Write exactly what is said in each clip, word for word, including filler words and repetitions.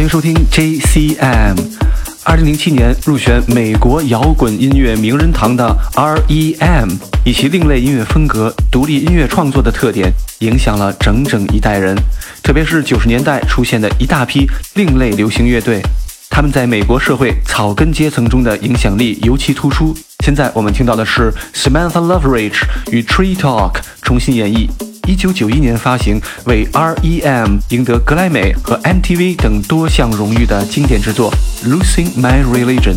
欢迎收听 J C M， 二零零七年入选美国摇滚音乐名人堂的 R E M 以其另类音乐风格、独立音乐创作的特点，影响了整整一代人，特别是九十年代出现的一大批另类流行乐队，他们在美国社会草根阶层中的影响力尤其突出。现在我们听到的是 Samantha Loveridge 与 Tree Talk 重新演绎一九九一年发行，为 R E M 赢得格莱美和 M T V 等多项荣誉的经典之作 Losing My Religion。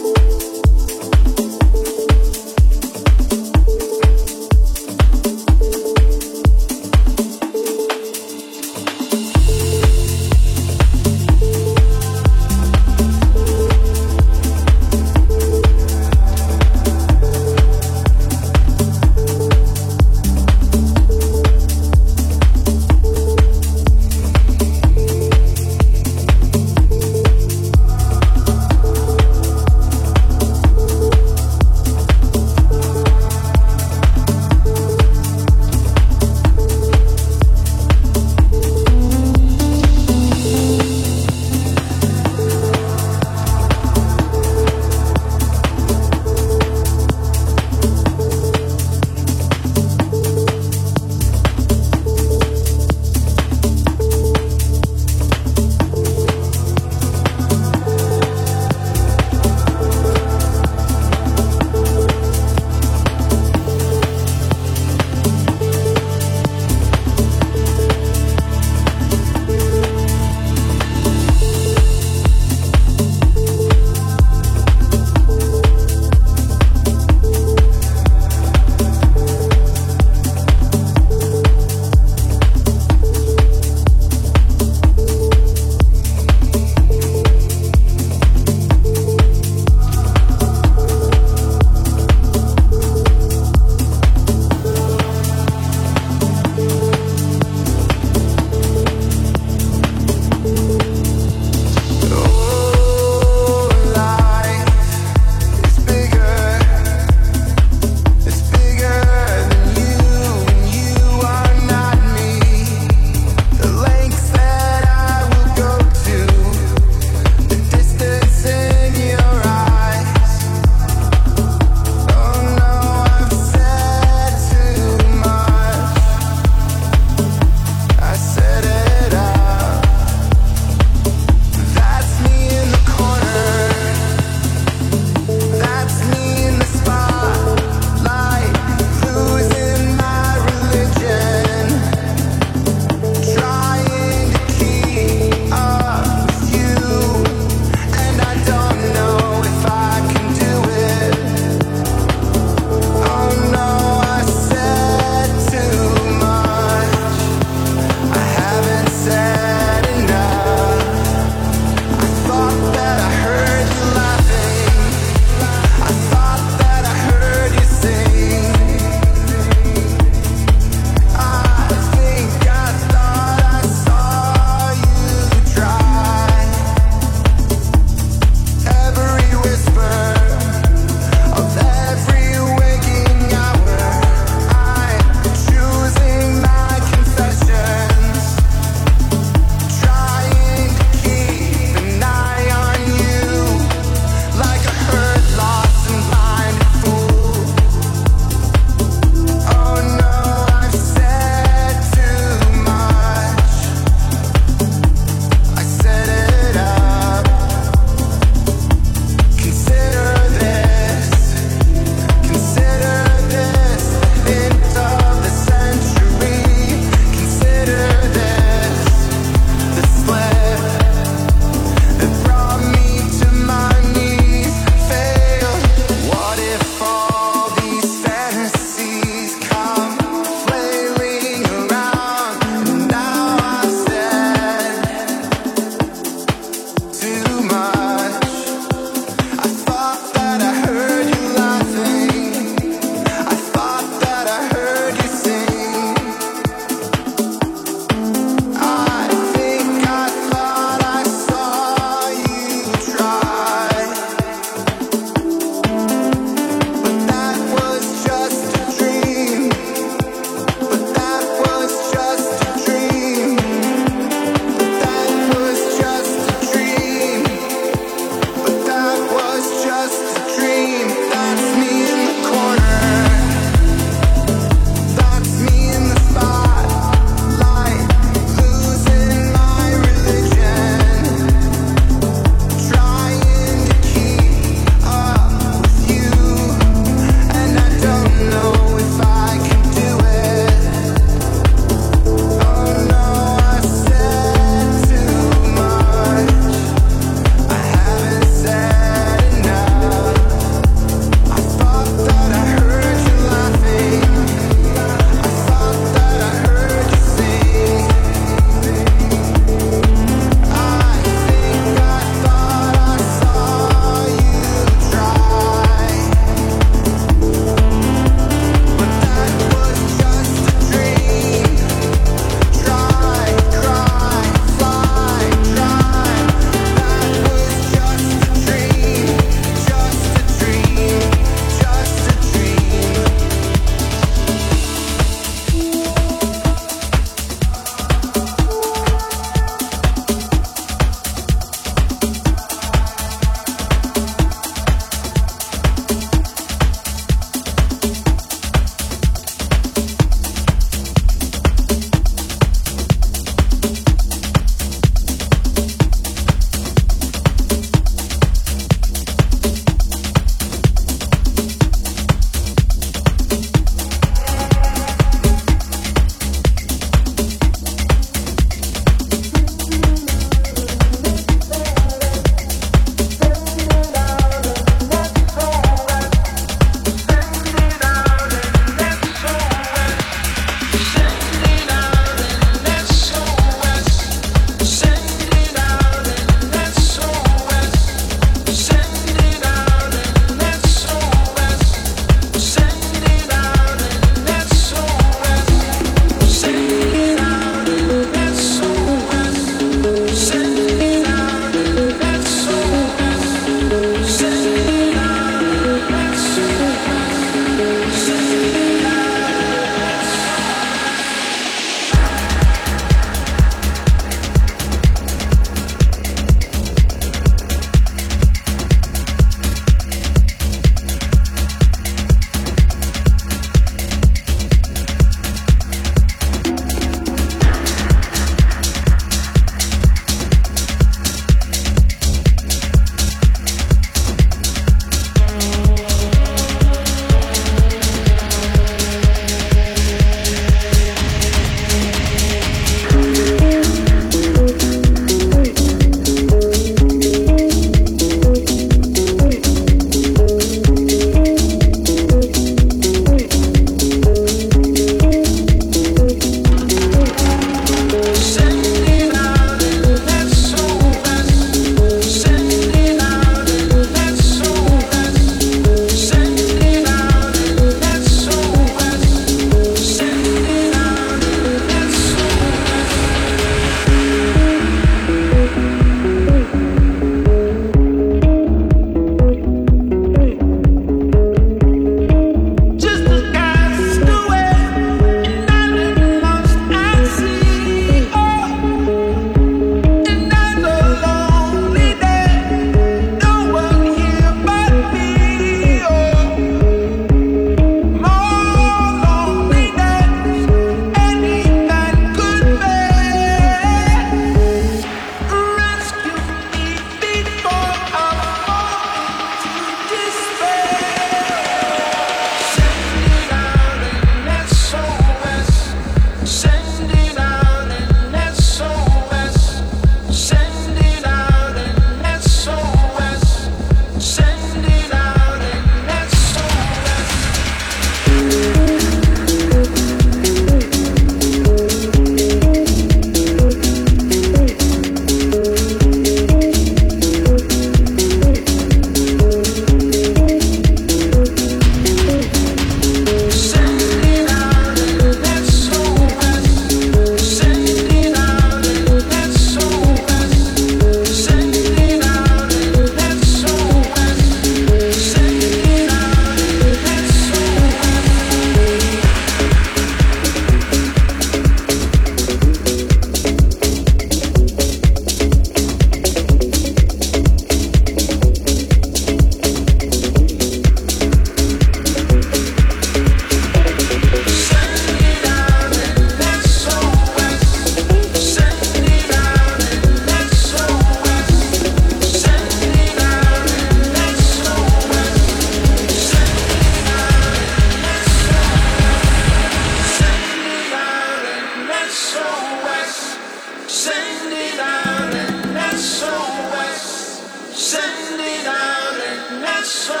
S O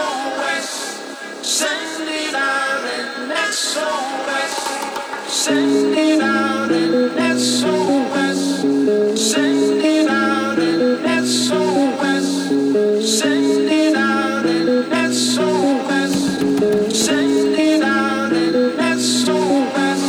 S, send it out in S O S, send it out in S O S, send it out in S O S, send it out in S O S, send it out in S O S.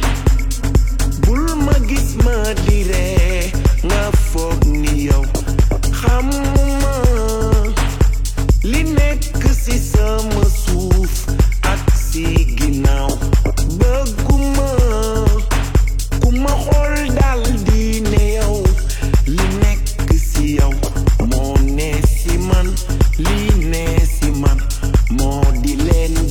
bulma gisma dire nga foog ni yow xamuma li nekk ci sama suuf ak ci ginnaaw bëgguma ku ma xool dal di ne yow li nekk ci yow moo ne ci man li ne ci man. More delay.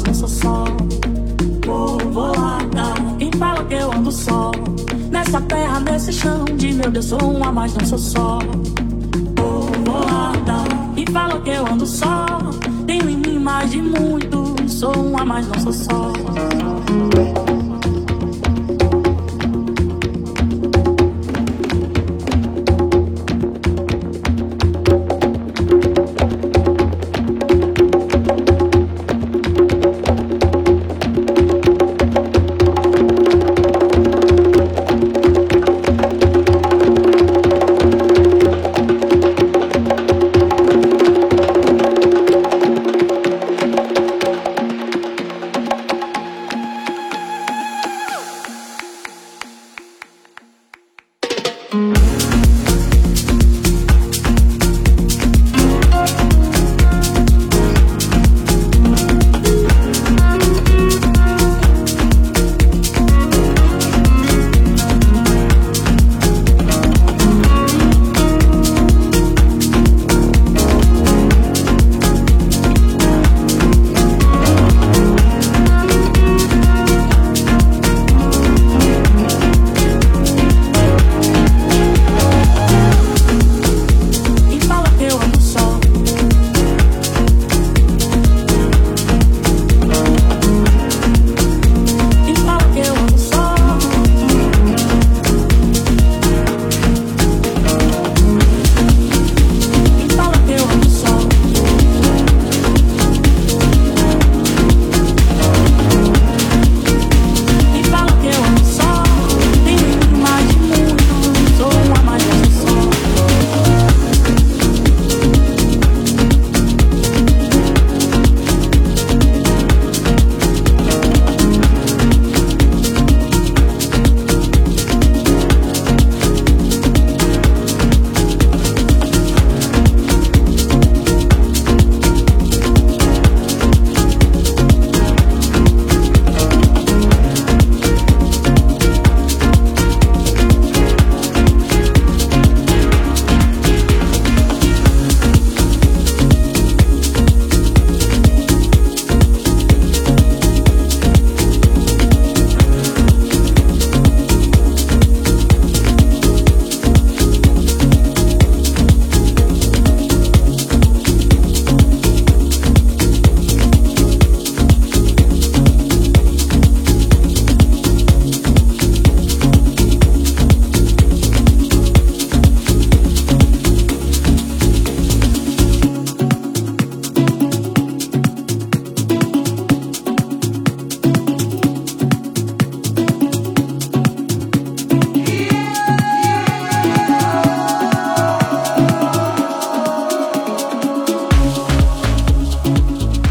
mas não sou só. Povoada, embala que eu ando só. Nessa terra, nesse chão, de meu Deus sou um a mais, não sou só. Povoada, embala que eu ando só. Tenho em mim mais de muito, sou um a mais, não sou só.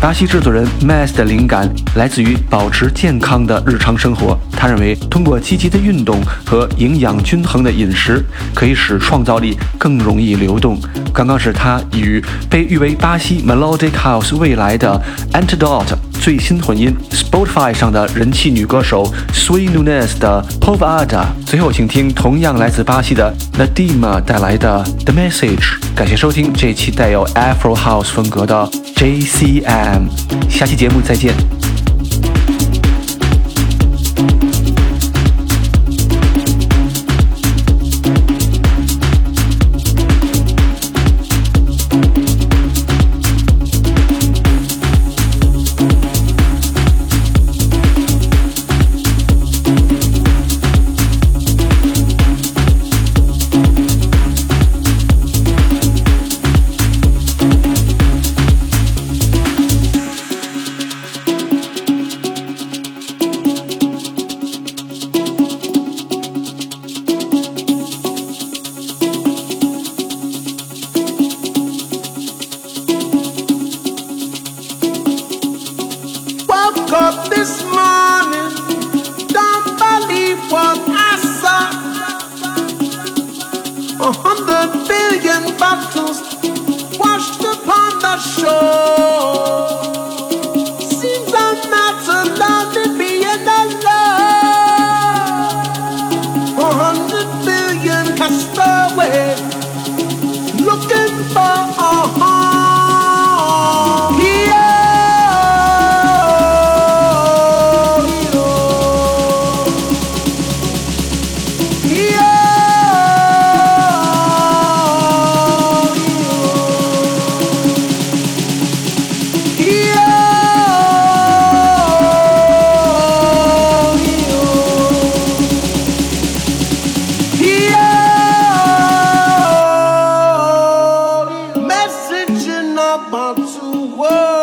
巴西制作人 Mas 的灵感来自于保持健康的日常生活。他认为，通过积极的运动和营养均衡的饮食，可以使创造力更容易流动。刚刚是他与被誉为巴西 Melodic House 未来的 Antidote 最新混音 Spotify 上的人气女歌手 Sui Nunes 的 Povoada。最后，请听同样来自巴西的 Nadima 带来的 The Message。感谢收听这期带有 Afro House 风格的 J C M， 下期节目再见。Whoa!